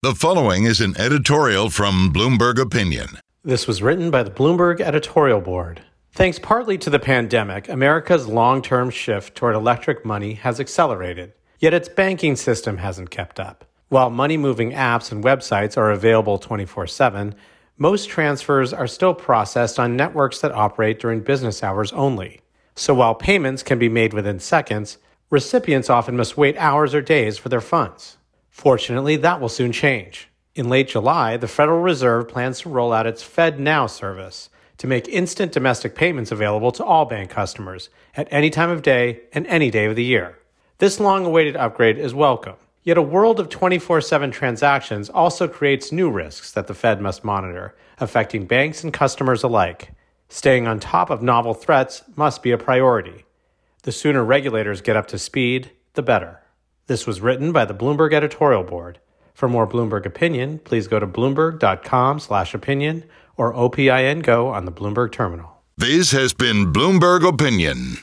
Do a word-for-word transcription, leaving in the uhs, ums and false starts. The following is an editorial from Bloomberg Opinion. This was written by the Bloomberg editorial board. Thanks partly to the pandemic, America's long-term shift toward electronic money has accelerated, yet its banking system hasn't kept up. While money-moving apps and websites are available twenty-four seven, most transfers are still processed on networks that operate during business hours only. So while payments can be made within seconds, recipients often must wait hours or days for their funds. Fortunately, that will soon change. In late July, the Federal Reserve plans to roll out its FedNow service to make instant domestic payments available to all bank customers at any time of day and any day of the year. This long-awaited upgrade is welcome. Yet a world of twenty-four seven transactions also creates new risks that the Fed must monitor, affecting banks and customers alike. Staying on top of novel threats must be a priority. The sooner regulators get up to speed, the better. This was written by the Bloomberg editorial board. For more Bloomberg Opinion, please go to bloomberg.com slash opinion or O P I N G O on the Bloomberg terminal. This has been Bloomberg Opinion.